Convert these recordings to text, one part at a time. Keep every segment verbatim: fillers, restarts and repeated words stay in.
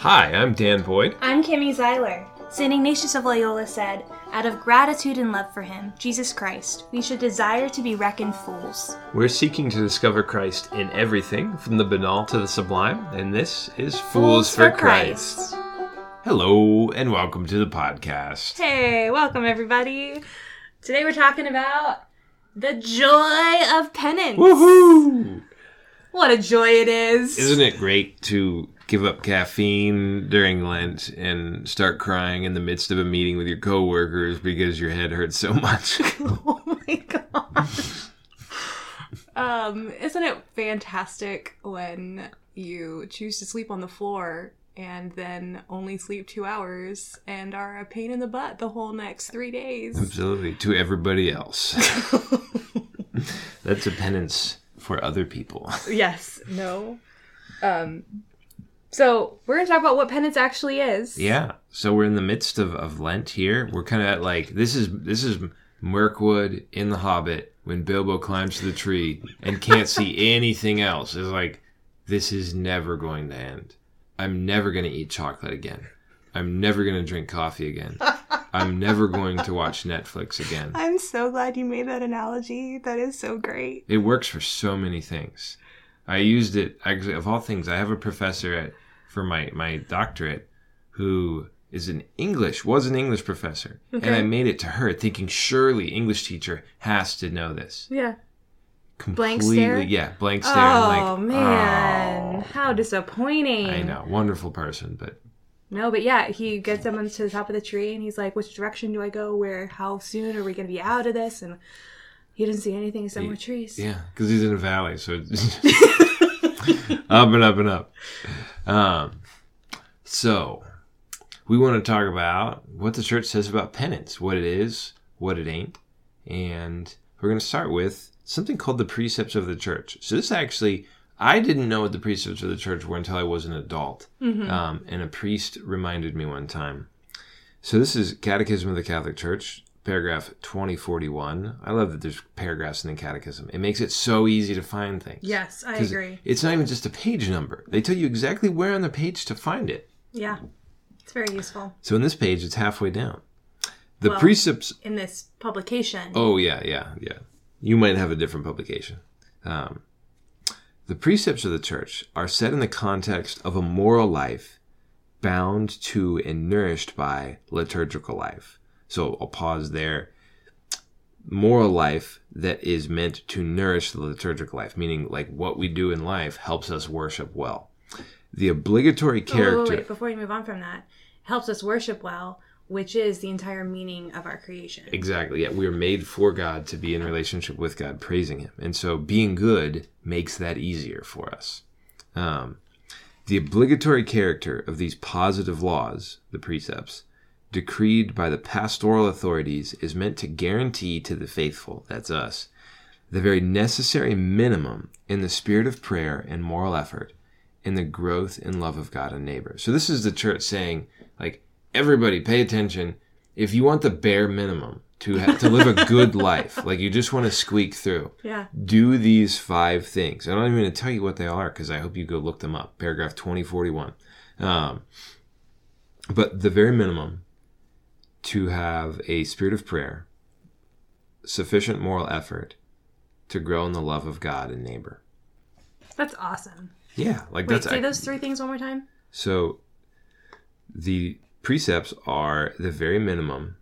Hi, I'm Dan Boyd. I'm Kimmy Zeiler. Saint Ignatius of Loyola said, "Out of gratitude and love for him, Jesus Christ, we should desire to be reckoned fools." We're seeking to discover Christ in everything, from the banal to the sublime, and this is Fools, Fools for, for Christ. Christ. Hello, and welcome to the podcast. Hey, welcome everybody. Today we're talking about the joy of penance. Woohoo! What a joy it is. Isn't it great to give up caffeine during Lent and start crying in the midst of a meeting with your coworkers because your head hurts so much? Oh my god. Um, isn't it fantastic when you choose to sleep on the floor and then only sleep two hours and are a pain in the butt the whole next three days? Absolutely. To everybody else. That's a penance for other people. Yes. No. Um... So, we're going to talk about what penance actually is. Yeah. So, we're in the midst of, of Lent here. We're kind of at like, this is this is Mirkwood in The Hobbit when Bilbo climbs to the tree and can't see anything else. It's like, this is never going to end. I'm never going to eat chocolate again. I'm never going to drink coffee again. I'm never going to watch Netflix again. I'm so glad you made that analogy. That is so great. It works for so many things. I used it, actually, of all things, I have a professor at for my, my doctorate who is an English, was an English professor. Okay. And I made it to her thinking, surely English teacher has to know this. Yeah. Completely, blank stare? Yeah, blank stare. Oh, like, man. Oh. How disappointing. I know. Wonderful person, but... No, but yeah, he gets them to the top of the tree and he's like, which direction do I go? Where, how soon are we going to be out of this? And... He didn't see anything except more trees. Yeah, because he's in a valley, so up and up and up. Um, so we want to talk about what the church says about penance, what it is, what it ain't. And we're going to start with something called the precepts of the church. So this actually, I didn't know what the precepts of the church were until I was an adult. Mm-hmm. Um, and a priest reminded me one time. So this is Catechism of the Catholic Church. Paragraph twenty forty-one. I love that there's paragraphs in the catechism. It makes it so easy to find things. Yes, I agree. It's not even just a page number. They tell you exactly where on the page to find it. Yeah, it's very useful. So in this page, it's halfway down. The well, precepts... in this publication. Oh, yeah, yeah, yeah. You might have a different publication. Um, the precepts of the church are set in the context of a moral life bound to and nourished by liturgical life. So I'll pause there. Moral life that is meant to nourish the liturgical life, meaning like what we do in life helps us worship well. The obligatory character... Oh, wait, wait, wait. Before you move on from that, helps us worship well, which is the entire meaning of our creation. Exactly. Yeah, we are made for God to be in relationship with God, praising Him. And so being good makes that easier for us. Um, the obligatory character of these positive laws, the precepts, decreed by the pastoral authorities is meant to guarantee to the faithful, that's us, the very necessary minimum in the spirit of prayer and moral effort in the growth and love of God and neighbor. So this is the church saying, like, everybody pay attention. If you want the bare minimum to ha- to live a good life, like you just want to squeak through, yeah. do these five things. I'm not even going to tell you what they are because I hope you go look them up. Paragraph twenty forty-one. Um, but the very minimum... to have a spirit of prayer, sufficient moral effort to grow in the love of God and neighbor. That's awesome. Yeah. Like Wait, that's, say I, those three things one more time. So the precepts are the very minimum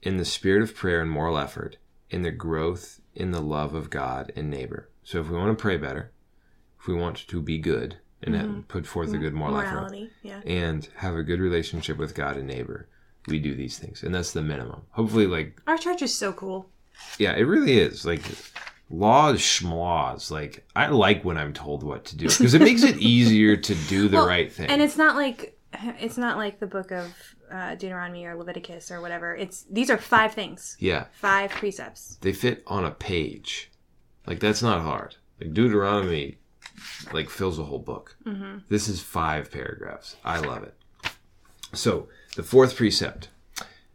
in the spirit of prayer and moral effort in the growth in the love of God and neighbor. So if we want to pray better, if we want to be good and mm-hmm. put forth a good moral Morality, effort yeah. and have a good relationship with God and neighbor, we do these things, and that's the minimum. Hopefully, like... Our church is so cool. Yeah, it really is. Like, laws, schmlaws. Like, I like when I'm told what to do, because it makes it easier to do the well, right thing. And it's not like it's not like the book of uh, Deuteronomy or Leviticus or whatever. It's These are five things. Yeah. Five precepts. They fit on a page. Like, that's not hard. Like, Deuteronomy, like, fills a whole book. Mm-hmm. This is five paragraphs. I love it. So... The fourth precept.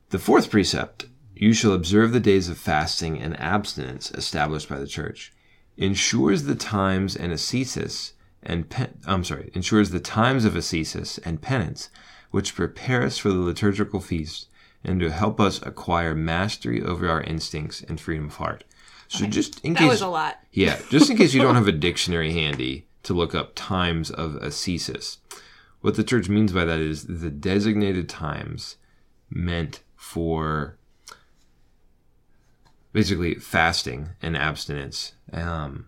The fourth precept, you shall observe the days of fasting and abstinence established by the church, ensures the times and ascesis and pen, I'm sorry, ensures the times of ascesis and penance, which prepare us for the liturgical feast and to help us acquire mastery over our instincts and freedom of heart. So okay. just in that case, that was a lot. Yeah, just in case you don't have a dictionary handy to look up times of ascesis, what the church means by that is the designated times meant for basically fasting and abstinence, um,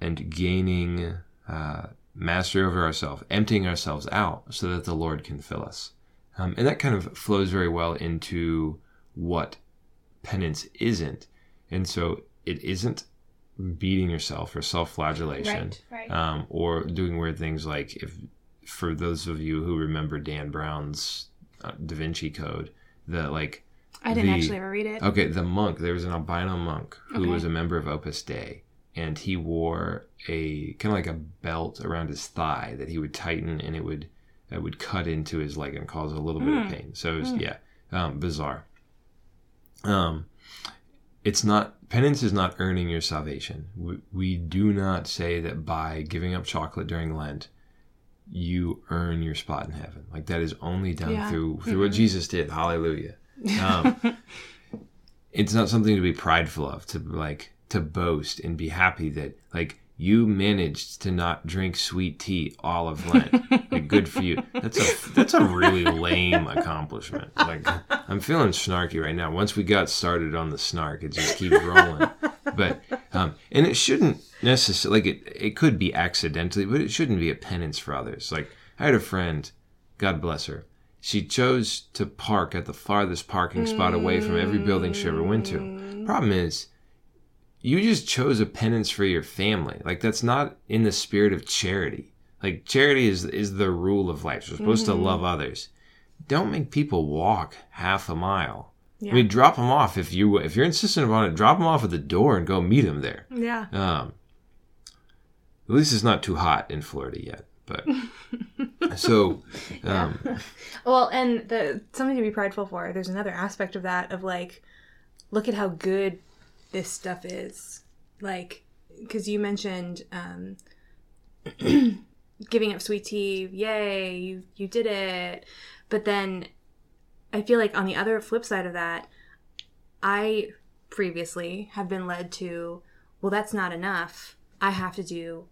and gaining uh, mastery over ourselves, emptying ourselves out so that the Lord can fill us. Um, and that kind of flows very well into what penance isn't. And so it isn't beating yourself or self-flagellation, right, right. Um, or doing weird things like, if for those of you who remember Dan Brown's uh, Da Vinci Code, the like... I didn't the, actually ever read it. Okay, the monk, there was an albino monk who okay. was a member of Opus Dei, and he wore a kind of like a belt around his thigh that he would tighten, and it would it would cut into his leg and cause a little mm. bit of pain. So it was, mm. yeah, um, bizarre. Um, it's not penance is not earning your salvation. We, we do not say that by giving up chocolate during Lent, you earn your spot in heaven. Like, that is only done yeah. through through mm-hmm. what Jesus did. Hallelujah. Um, it's not something to be prideful of, to like to boast and be happy that like you managed to not drink sweet tea all of Lent. Like, good for you. That's a that's a really lame accomplishment. Like, I'm feeling snarky right now. Once we got started on the snark, it just keeps rolling. But um, and it shouldn't necessarily, like, it it could be accidentally, but it shouldn't be a penance for others. Like, I had a friend, God bless her. She chose to park at the farthest parking spot away from every building she ever went to. Problem is, you just chose a penance for your family. Like, that's not in the spirit of charity. Like, charity is is the rule of life. You're supposed mm-hmm. to love others. Don't make people walk half a mile. Yeah. I mean, drop them off if you if you're insistent upon it. Drop them off at the door and go meet them there. Yeah. Um. At least it's not too hot in Florida yet. But so um yeah. Well, and the something to be prideful for, there's another aspect of that, of like, look at how good this stuff is, like, because you mentioned um giving up sweet tea, yay, you you did it. But then I feel like on the other flip side of that, I previously have been led to, well, that's not enough, I have to do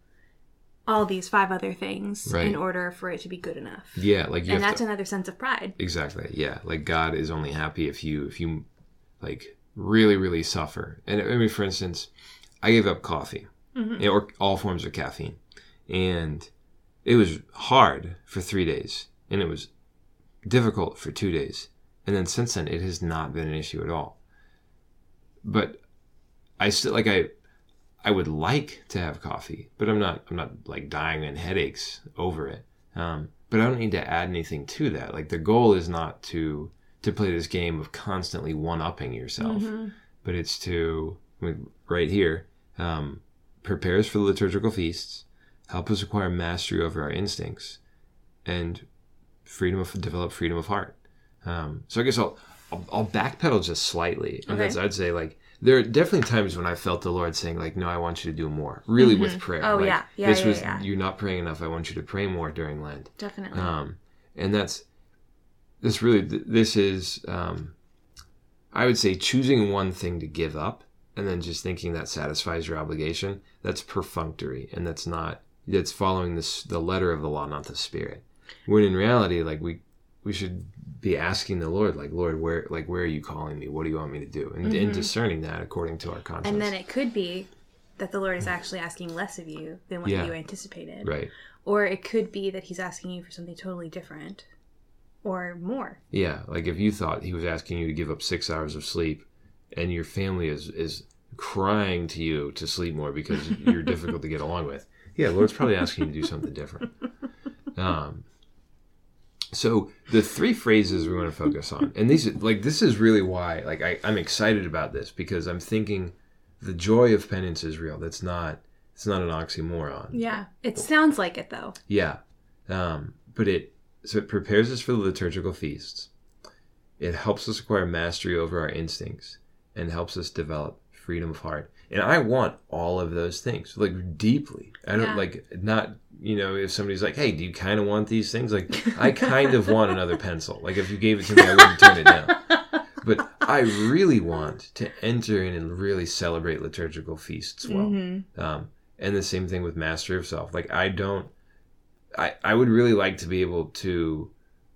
all these five other things right. in order for it to be good enough. Yeah, like you and have that's to, another sense of pride. Exactly. Yeah, like God is only happy if you if you like really really suffer. And I mean, for instance, I gave up coffee mm-hmm. or all forms of caffeine, and it was hard for three days, and it was difficult for two days, and then since then it has not been an issue at all. But I still like I. I would like to have coffee, but I'm not, I'm not like dying in headaches over it. Um, but I don't need to add anything to that. Like, the goal is not to, to play this game of constantly one-upping yourself, mm-hmm. but it's to, I mean, right here, um, prepare us for the liturgical feasts, help us acquire mastery over our instincts, and freedom of, develop freedom of heart. Um, so I guess I'll, I'll, I'll backpedal just slightly. And okay. that's, I'd say like, there are definitely times when I felt the Lord saying, like, no, I want you to do more. Really mm-hmm. with prayer. Oh, like, yeah. yeah. This yeah, was, yeah. you're not praying enough. I want you to pray more during Lent. Definitely. Um, and that's, this really, this is, um, I would say, choosing one thing to give up and then just thinking that satisfies your obligation. That's perfunctory. And that's not, that's following this, the letter of the law, not the spirit. When in reality, like, we, we should be asking the Lord, like, Lord, where, like, where are you calling me? What do you want me to do? And, mm-hmm. and discerning that according to our conscience. And then it could be that the Lord is actually asking less of you than what yeah. you anticipated. Right. Or it could be that he's asking you for something totally different or more. Yeah. Like, if you thought he was asking you to give up six hours of sleep and your family is, is crying to you to sleep more because you're difficult to get along with. Yeah. The Lord's probably asking you to do something different. Um, So the three phrases we want to focus on, and these like this is really why like I, I'm excited about this, because I'm thinking the joy of penance is real. That's not it's not an oxymoron. Yeah, it sounds like it though. Yeah, um, but it so it prepares us for the liturgical feasts. It helps us acquire mastery over our instincts and helps us develop freedom of heart. And I want all of those things, like, deeply. I don't, yeah. like, not, you know, if somebody's like, hey, do you kind of want these things? Like, I kind of want another pencil. Like, if you gave it to me, I wouldn't turn it down. But I really want to enter in and really celebrate liturgical feasts well. Mm-hmm. Um, and the same thing with Mastery of Self. Like, I don't, I, I would really like to be able to,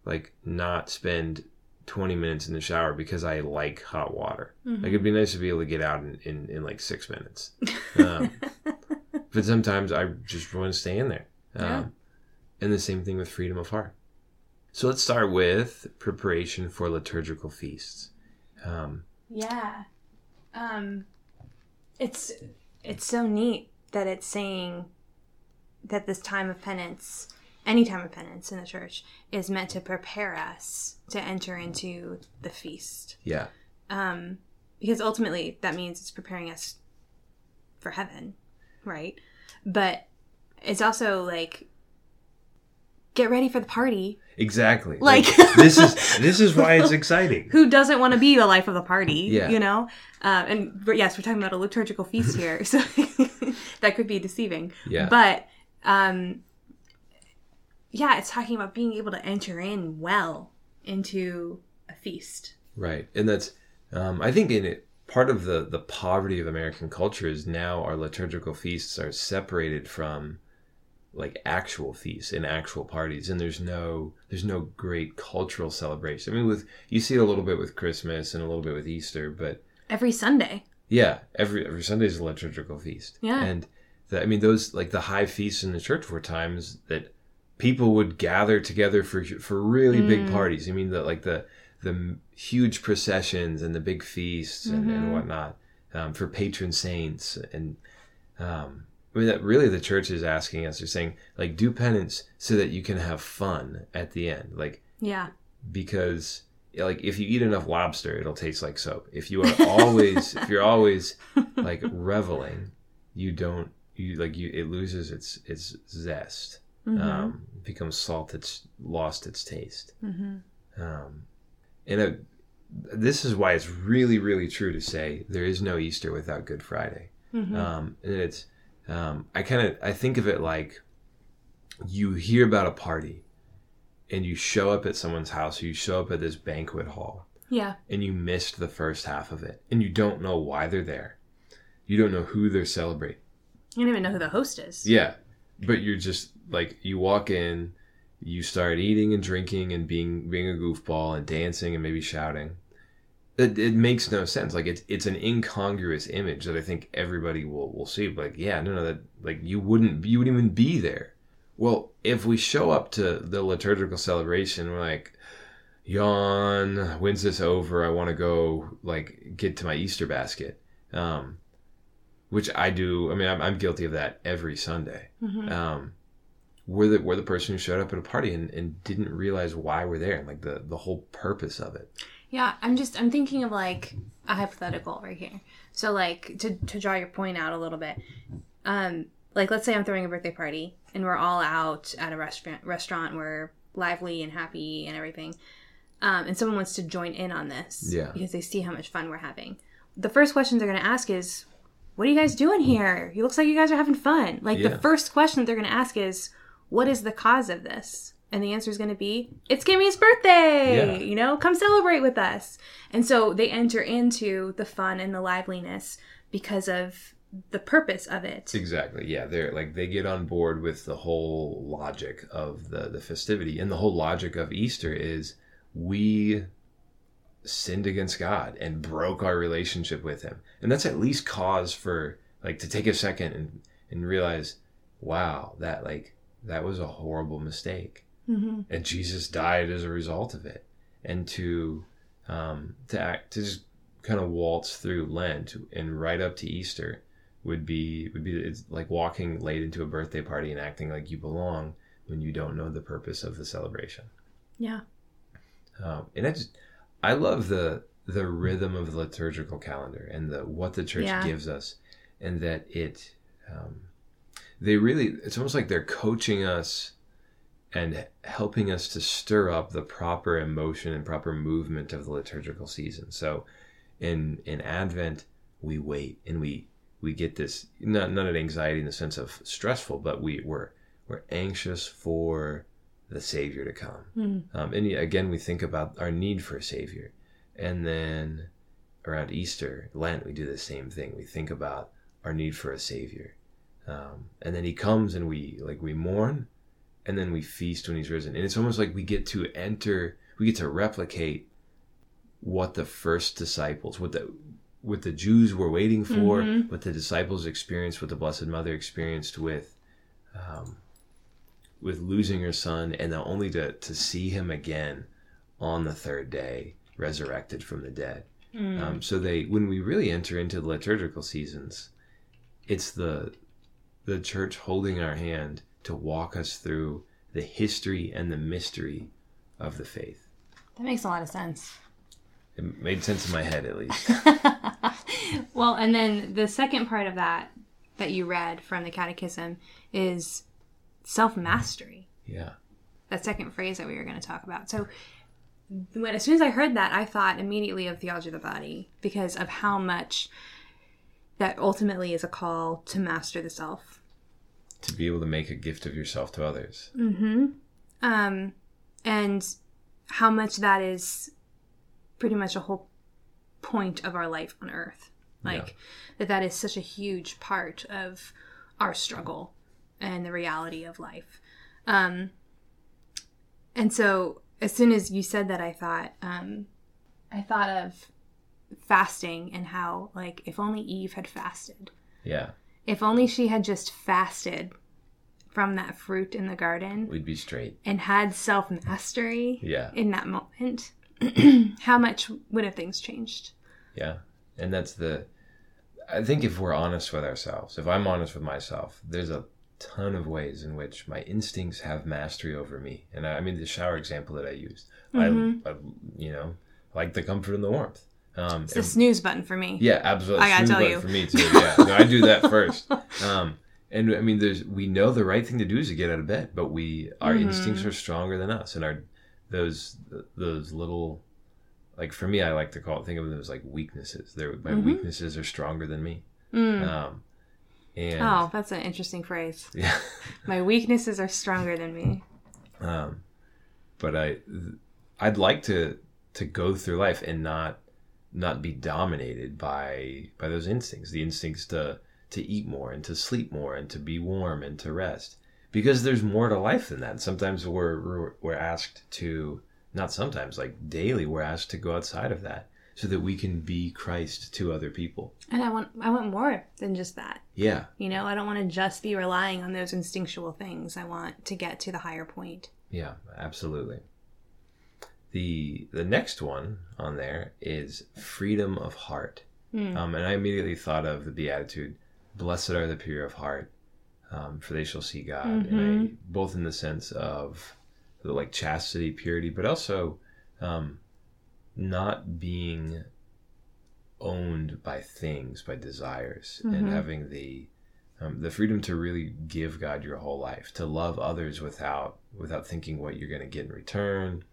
like, not spend twenty minutes in the shower because I like hot water. Mm-hmm. Like, it'd be nice to be able to get out in, in, in like six minutes. Um, but sometimes I just want to stay in there. Um, yeah. And the same thing with freedom of heart. So let's start with preparation for liturgical feasts. Um, yeah. Um, it's, it's so neat that it's saying that this time of penance, any time of penance in the church, is meant to prepare us to enter into the feast. Yeah. Um, because ultimately that means it's preparing us for heaven, right? But it's also like, get ready for the party. Exactly. Like, like this is this is why it's exciting. Who doesn't want to be the life of the party? Yeah. You know? Uh, and yes, we're talking about a liturgical feast here, so that could be deceiving. Yeah. But um, yeah, it's talking about being able to enter in well into a feast. Right. And that's, um, I think in it, part of the, the poverty of American culture is now our liturgical feasts are separated from like actual feasts and actual parties, and there's no there's no great cultural celebration. I mean, with you see it a little bit with Christmas and a little bit with Easter, but every Sunday, yeah, every every Sunday is a liturgical feast. Yeah, and the, I mean those like the high feasts in the church were times that people would gather together for for really mm. big parties. I mean, the like the the huge processions and the big feasts mm-hmm. and, and whatnot um, for patron saints and. Um, I mean, that really the church is asking us, they're saying, like, do penance so that you can have fun at the end. Like, yeah, because like if you eat enough lobster, it'll taste like soap. If you are always, if you're always like reveling, you don't, you like you, it loses its, its zest, mm-hmm. um, it becomes salt. It's lost its taste. Mm-hmm. Um, and a, this is why it's really, really true to say there is no Easter without Good Friday. Mm-hmm. Um, and it's, Um, I kind of, I think of it like you hear about a party and you show up at someone's house, or you show up at this banquet hall. Yeah. And you missed the first half of it and you don't know why they're there. You don't know who they're celebrating. You don't even know who the host is. Yeah. But you're just like, you walk in, you start eating and drinking and being, being a goofball and dancing and maybe shouting. It, it makes no sense. Like it's it's an incongruous image that I think everybody will, will see. Like, yeah, no, no, that like you wouldn't you wouldn't even be there. Well, if we show up to the liturgical celebration, we're like, yawn, when's this over? I want to go like get to my Easter basket, um, which I do. I mean, I'm, I'm guilty of that every Sunday. Mm-hmm. Um, we're the we're the person who showed up at a party and, and didn't realize why we're there, and like the the whole purpose of it. Yeah, I'm just, I'm thinking of, like, a hypothetical right here. So, like, to, to draw your point out a little bit, um, like, let's say I'm throwing a birthday party, and we're all out at a restaurant, restaurant we're lively and happy and everything, um, and someone wants to join in on this yeah. because they see how much fun we're having. The first question they're going to ask is, what are you guys doing here? It looks like you guys are having fun. Like, yeah. the first question they're going to ask is, what is the cause of this? And the answer is going to be, it's Kimmy's birthday, yeah. you know, come celebrate with us. And so they enter into the fun and the liveliness because of the purpose of it. Exactly. Yeah. They're like, they get on board with the whole logic of the, the festivity. And the whole logic of Easter is we sinned against God and broke our relationship with him. And that's at least cause for like to take a second and, and realize, wow, that like, that was a horrible mistake. Mm-hmm. And Jesus died as a result of it. And to um, to act to just kind of waltz through Lent and right up to Easter would be would be it's like walking late into a birthday party and acting like you belong when you don't know the purpose of the celebration. Yeah. Um, and I just I love the the rhythm of the liturgical calendar and the what the church yeah. gives us, and that it um, they really it's almost like they're coaching us and helping us to stir up the proper emotion and proper movement of the liturgical season. So in in Advent, we wait and we we get this, not not an anxiety in the sense of stressful, but we we're we're anxious for the Savior to come. Mm. Um, and again, we think about our need for a Savior. And then around Easter, Lent, we do the same thing. We think about our need for a Savior. Um, and then he comes and we like we mourn, and then we feast when he's risen. And it's almost like we get to enter, we get to replicate what the first disciples, what the what the Jews were waiting for, mm-hmm. what the disciples experienced, what the Blessed Mother experienced with um, with losing her son, and now only to, to see him again on the third day, resurrected from the dead. Mm. Um, so they, when we really enter into the liturgical seasons, it's the the church holding our hand to walk us through the history and the mystery of the faith. That makes a lot of sense. It made sense in my head, at least. Well, and then the second part of that that you read from the Catechism is self-mastery. Yeah. That second phrase that we were going to talk about. So when, as soon as I heard that, I thought immediately of Theology of the Body because of how much that ultimately is a call to master the self. To be able to make a gift of yourself to others. Mm-hmm. Um, and how much that is pretty much a whole point of our life on earth. Like, yeah. that that is such a huge part of our struggle and the reality of life. Um, and so as soon as you said that, I thought, um, I thought of fasting and how, like, if only Eve had fasted. Yeah. If only she had just fasted from that fruit in the garden. We'd be straight. And had self-mastery yeah. in that moment. How much would have things changed? Yeah. And that's the, I think if we're honest with ourselves, if I'm honest with myself, there's a ton of ways in which my instincts have mastery over me. And I, I mean, the shower example that I used, mm-hmm. I, I, you know, like the comfort and the warmth. Um, it's and, a snooze button for me. Yeah, absolutely. I gotta snooze tell button you. For me too. Yeah. No, I do that first. Um, and I mean, there's, we know the right thing to do is to get out of bed, but we, our mm-hmm. instincts are stronger than us, and our, Those those little, like for me, I like to call it, think of them as like weaknesses. They're, my mm-hmm. weaknesses are stronger than me. Mm. Um, and oh, that's an interesting phrase. Yeah. My weaknesses are stronger than me. Um, but I, I'd like to to go through life and not not be dominated by by those instincts. The instincts to to eat more and to sleep more and to be warm and to rest. Because there's more to life than that. Sometimes we're we're asked to, not sometimes, like daily, we're asked to go outside of that so that we can be Christ to other people. And I want I want more than just that. Yeah. You know, I don't want to just be relying on those instinctual things. I want to get to the higher point. Yeah, absolutely. The the next one on there is freedom of heart. Mm. Um, and I immediately thought of the Beatitude, blessed are the pure of heart. Um, for they shall see God, mm-hmm. and I, both in the sense of the, like chastity, purity, but also um, not being owned by things, by desires, mm-hmm. and having the um, the freedom to really give God your whole life, to love others without without thinking what you're going to get in return.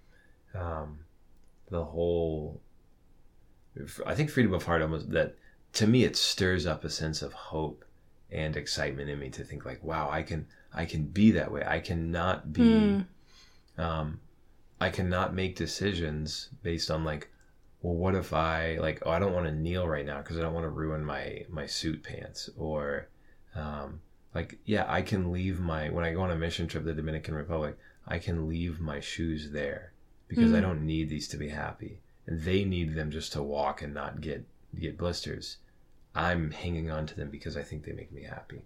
Um, the whole, I think, freedom of heart almost that to me it stirs up a sense of hope and excitement in me to think like, wow, I can, I can be that way. I cannot be, mm. um, I cannot make decisions based on like, well, what if I like, oh, I don't want to kneel right now because I don't want to ruin my, my suit pants, or, um, like, yeah, I can leave my, when I go on a mission trip to the Dominican Republic, I can leave my shoes there because mm. I don't need these to be happy, and they need them just to walk and not get, get blisters. I'm hanging on to them because I think they make me happy,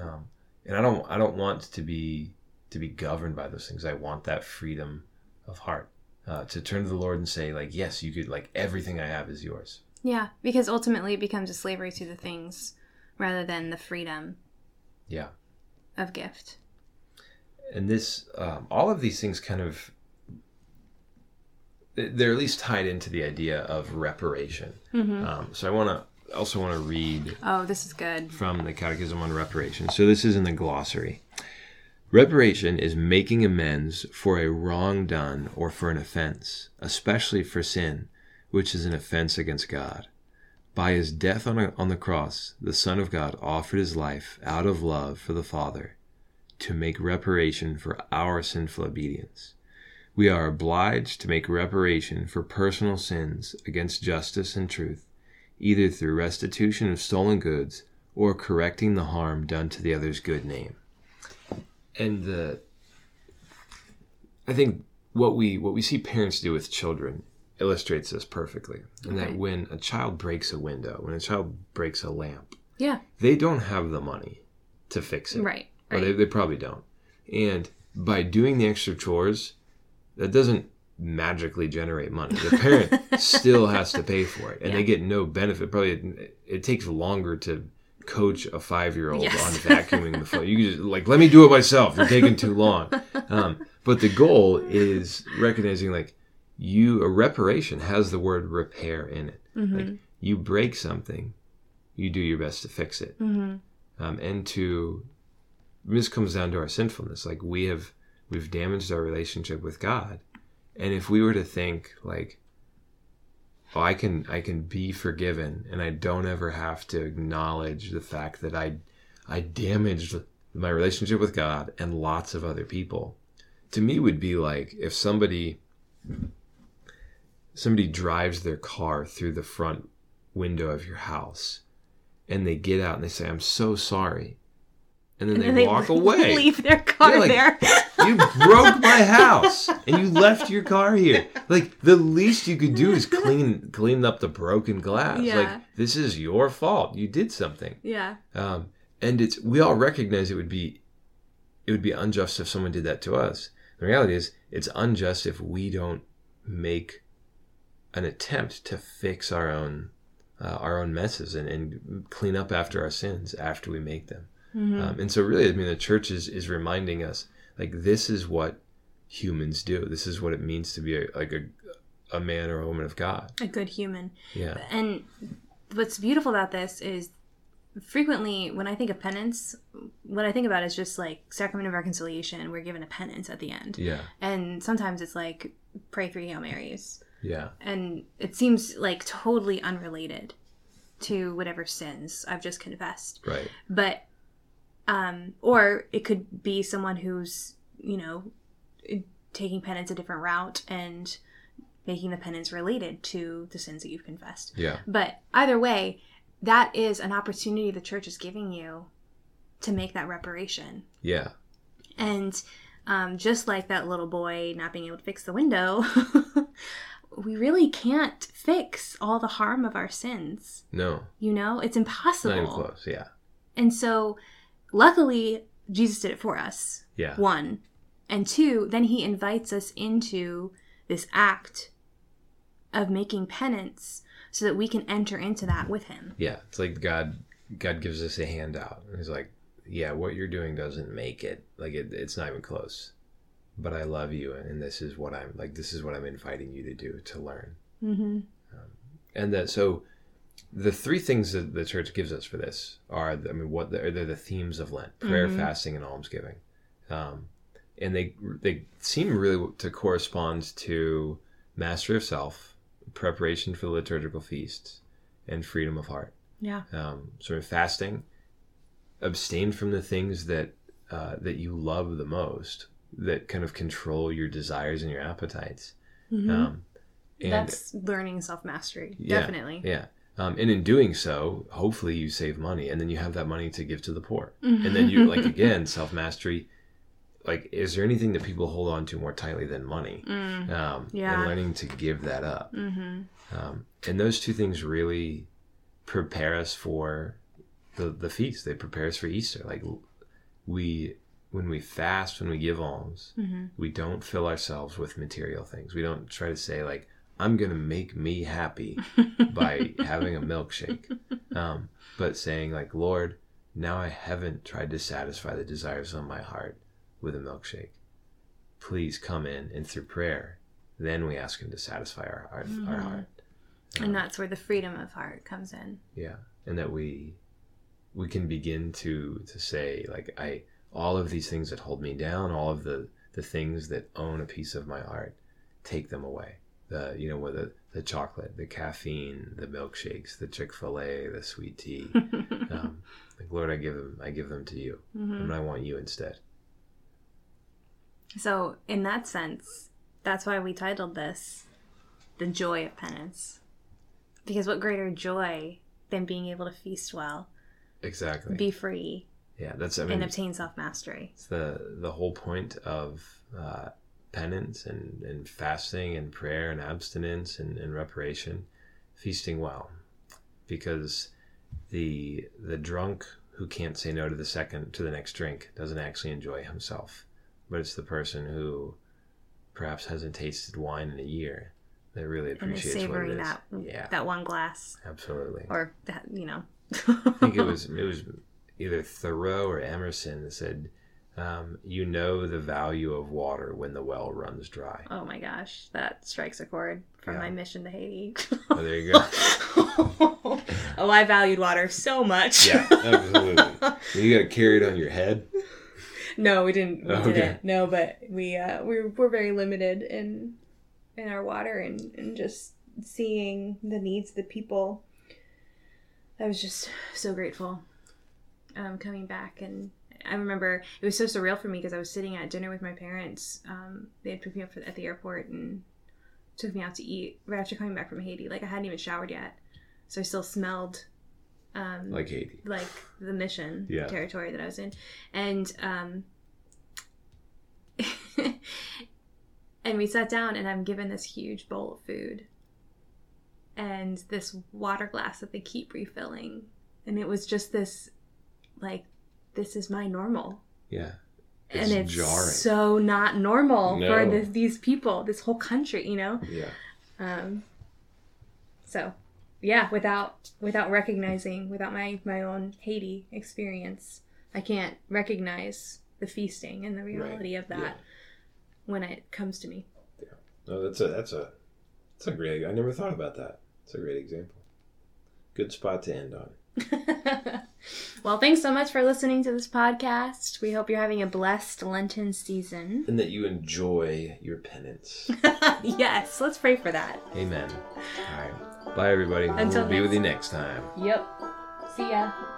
um, and I don't. I don't want to be to be governed by those things. I want that freedom of heart uh, to turn to the Lord and say, like, yes, you could. Like everything I have is yours. Yeah, because ultimately it becomes a slavery to the things rather than the freedom. Yeah. Of gift. And this, um, all of these things, kind of, they're at least tied into the idea of reparation. Mm-hmm. Um, so I want to. also want to read oh this is good from the Catechism on Reparation. So this is in the glossary. Reparation is making amends for a wrong done or for an offense, especially for sin, which is an offense against God, By his death on, a, on the cross, the Son of God offered his life out of love for the Father to make reparation for our sinful obedience. We are obliged to make reparation for personal sins against justice and truth, either through restitution of stolen goods or correcting the harm done to the other's good name. And the, I think what we what we see parents do with children illustrates this perfectly. And okay. that when a child breaks a window, when a child breaks a lamp, yeah, they don't have the money to fix it. Right. Right. Or they, they probably don't. And by doing the extra chores, that doesn't magically generate money. The parent still has to pay for it, and yeah. they get no benefit. Probably it, it takes longer to coach a five-year-old yes. on vacuuming the floor. You can just like, let me do it myself. You're taking too long. Um, but the goal is recognizing like you a reparation has the word repair in it. Mm-hmm. Like you break something, you do your best to fix it, mm-hmm. um, and to this comes down to our sinfulness. Like we have. We've damaged our relationship with God. And if we were to think like, oh, I can I can be forgiven and I don't ever have to acknowledge the fact that I I damaged my relationship with God and lots of other people, to me would be like if somebody somebody drives their car through the front window of your house and they get out and they say, I'm so sorry. And then, and then they, they walk away. Leave their car like, there. You broke my house, and you left your car here. Like the least you could do is clean, clean up the broken glass. Yeah. Like this is your fault. You did something. Yeah. Um, and it's we all recognize it would be, it would be unjust if someone did that to us. The reality is, it's unjust if we don't make an attempt to fix our own, uh, our own messes and, and clean up after our sins after we make them. Mm-hmm. Um, and so really, I mean, the church is, is reminding us, like, this is what humans do. This is what it means to be, a, like, a a man or a woman of God. A good human. Yeah. And what's beautiful about this is frequently when I think of penance, what I think about is just, like, sacrament of reconciliation. We're given a penance at the end. Yeah. And sometimes it's, like, pray three Hail Marys. Yeah. And it seems, like, totally unrelated to whatever sins I've just confessed. Right. But... Um, or it could be someone who's, you know, taking penance a different route and making the penance related to the sins that you've confessed. Yeah. But either way, that is an opportunity the church is giving you to make that reparation. Yeah. And um, just like that little boy not being able to fix the window, we really can't fix all the harm of our sins. No. You know, it's impossible. Not even close, yeah. And so... Luckily, Jesus did it for us. Yeah. One. And two, then he invites us into this act of making penance so that we can enter into that with him. Yeah. It's like God God gives us a handout. And he's like, yeah, what you're doing doesn't make it. Like, it, it's not even close. But I love you, and this is what I'm, like, this is what I'm inviting you to do, to learn. Mm-hmm. Um, and that, so... The three things that the church gives us for this are, I mean, what the, they're the themes of Lent: prayer, mm-hmm. fasting, and almsgiving, um, and they they seem really to correspond to mastery of self, preparation for the liturgical feasts, and freedom of heart. Yeah. Um, so in fasting, abstain from the things that uh, that you love the most, that kind of control your desires and your appetites. Mm-hmm. Um, and, That's learning self-mastery, yeah, definitely. Yeah. Um, and in doing so, hopefully you save money, and then you have that money to give to the poor. Mm-hmm. And then you, like, again, self-mastery, like, is there anything that people hold on to more tightly than money? Mm. Um, yeah. And learning to give that up. Mm-hmm. Um, and those two things really prepare us for the, the feast. They prepare us for Easter. Like, we, when we fast, when we give alms, mm-hmm. we don't fill ourselves with material things. We don't try to say, like, I'm going to make me happy by having a milkshake. Um, but saying like, Lord, now I haven't tried to satisfy the desires of my heart with a milkshake. Please come in, and through prayer, then we ask him to satisfy our heart. Mm-hmm. Our heart. Um, and that's where the freedom of heart comes in. Yeah. And that we, we can begin to, to say like, I, all of these things that hold me down, all of the, the things that own a piece of my heart, take them away. the, you know, the, the chocolate, the caffeine, the milkshakes, the Chick-fil-A, the sweet tea. um, like, Lord, I give them, I give them to you, mm-hmm. and I want you instead. So in that sense, that's why we titled this The Joy of Penance. Because what greater joy than being able to feast well. Exactly. Be free. Yeah, that's I mean, and obtain self-mastery. It's the the whole point of uh, penance and, and fasting and prayer and abstinence and, and reparation, feasting well. Because the the drunk who can't say no to the second to the next drink doesn't actually enjoy himself. But it's the person who perhaps hasn't tasted wine in a year that really appreciates and savoring what it is. That, yeah. that one glass. Absolutely. Or, that, you know. I think it was it was either Thoreau or Emerson that said, um, you know the value of water when the well runs dry. Oh my gosh, that strikes a chord from yeah. my mission to Haiti. Oh, there you go. Oh, I valued water so much. Yeah, absolutely. You got to carry it on your head. No, we didn't. We okay. didn't. No, but we uh, we're we're very limited in in our water and, and just seeing the needs of the people. I was just so grateful um, coming back, and I remember it was so surreal for me because I was sitting at dinner with my parents. Um, they had picked me up at the airport and took me out to eat right after coming back from Haiti. Like I hadn't even showered yet, so I still smelled. Um, like Haiti. Like the mission yeah. territory that I was in. And um, and we sat down and I'm given this huge bowl of food and this water glass that they keep refilling. And it was just this, like, this is my normal. Yeah. It's and it's jarring. So not normal no. for this, these people, this whole country, you know? Yeah. Um. So... Yeah, without without recognizing, without my, my own Haiti experience, I can't recognize the feasting and the reality right. of that yeah. when it comes to me. Yeah, no, that's a that's a that's a great. I never thought about that. It's a great example. Good spot to end on. Well, thanks so much for listening to this podcast. We hope you're having a blessed Lenten season and that you enjoy your penance. Yes, let's pray for that. Amen. All right. Bye, everybody. Until we'll be next. with you next time. Yep. See ya.